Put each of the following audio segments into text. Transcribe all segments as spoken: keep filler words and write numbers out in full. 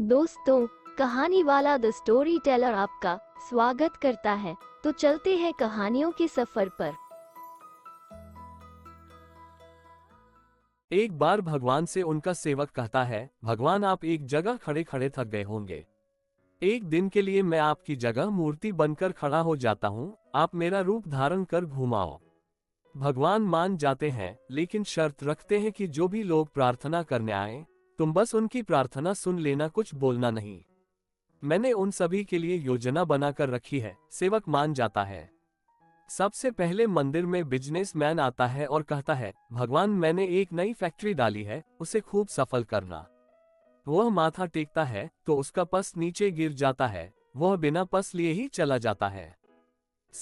दोस्तों, कहानी वाला द स्टोरी टेलर आपका स्वागत करता है। तो चलते हैं कहानियों के सफर पर। एक बार भगवान से उनका सेवक कहता है, भगवान आप एक जगह खड़े खड़े थक गए होंगे, एक दिन के लिए मैं आपकी जगह मूर्ति बनकर खड़ा हो जाता हूँ, आप मेरा रूप धारण कर घुमाओ। भगवान मान जाते हैं, लेकिन शर्त रखते हैं कि जो भी लोग प्रार्थना करने आए तुम बस उनकी प्रार्थना सुन लेना, कुछ बोलना नहीं। मैंने उन सभी के लिए योजना बनाकर रखी है। सेवक मान जाता है। सबसे पहले मंदिर में बिजनेसमैन आता है और कहता है, भगवान मैंने एक नई फैक्ट्री डाली है, उसे खूब सफल करना। वह माथा टेकता है तो उसका पस नीचे गिर जाता है, वह बिना पस लिए ही चला जाता है।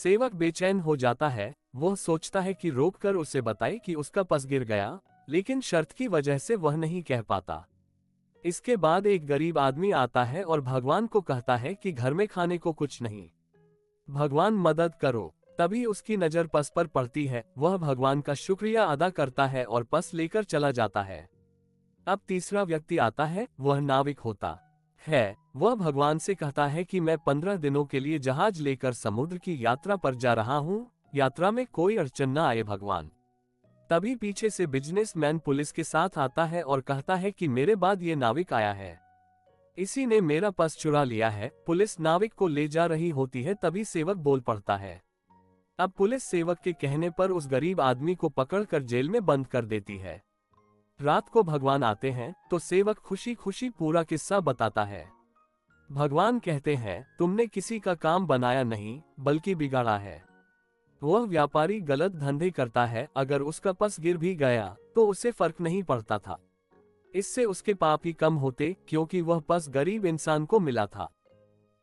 सेवक बेचैन हो जाता है, वह सोचता है कि रोककर उसे बताए कि उसका पस गिर गया, लेकिन शर्त की वजह से वह नहीं कह पाता। इसके बाद एक गरीब आदमी आता है और भगवान को कहता है कि घर में खाने को कुछ नहीं, भगवान मदद करो। तभी उसकी नज़र पस पर पड़ती है, वह भगवान का शुक्रिया अदा करता है और पस लेकर चला जाता है। अब तीसरा व्यक्ति आता है, वह नाविक होता है। वह भगवान से कहता है कि मैं पंद्रह दिनों के लिए जहाज लेकर समुद्र की यात्रा पर जा रहा हूँ, यात्रा में कोई अड़चन न आए भगवान। तभी पीछे से बिजनेसमैन पुलिस के साथ आता है और कहता है कि मेरे बाद ये नाविक आया है, इसी ने मेरा पर्स चुरा लिया है। पुलिस नाविक को ले जा रही होती है, तभी सेवक बोल पड़ता है। अब पुलिस सेवक के कहने पर उस गरीब आदमी को पकड़कर जेल में बंद कर देती है। रात को भगवान आते हैं तो सेवक खुशी खुशी पूरा किस्सा बताता है। भगवान कहते हैं, तुमने किसी का काम बनाया नहीं बल्कि बिगाड़ा है। वह व्यापारी गलत धंधे करता है, अगर उसका पर्स गिर भी गया तो उसे फर्क नहीं पड़ता था, इससे उसके पाप ही कम होते, क्योंकि वह पर्स गरीब इंसान को मिला था।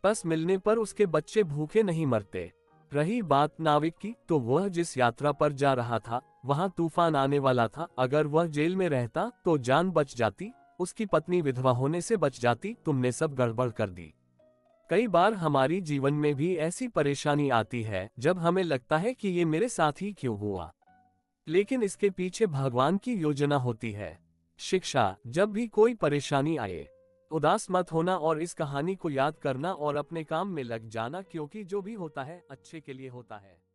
पर्स मिलने पर उसके बच्चे भूखे नहीं मरते। रही बात नाविक की, तो वह जिस यात्रा पर जा रहा था वहां तूफान आने वाला था। अगर वह जेल में रहता तो जान बच जाती, उसकी पत्नी विधवा होने से बच जाती। तुमने सब गड़बड़ कर दी। कई बार हमारी जीवन में भी ऐसी परेशानी आती है, जब हमें लगता है कि ये मेरे साथ ही क्यों हुआ, लेकिन इसके पीछे भगवान की योजना होती है। शिक्षा, जब भी कोई परेशानी आए उदास मत होना और इस कहानी को याद करना और अपने काम में लग जाना, क्योंकि जो भी होता है अच्छे के लिए होता है।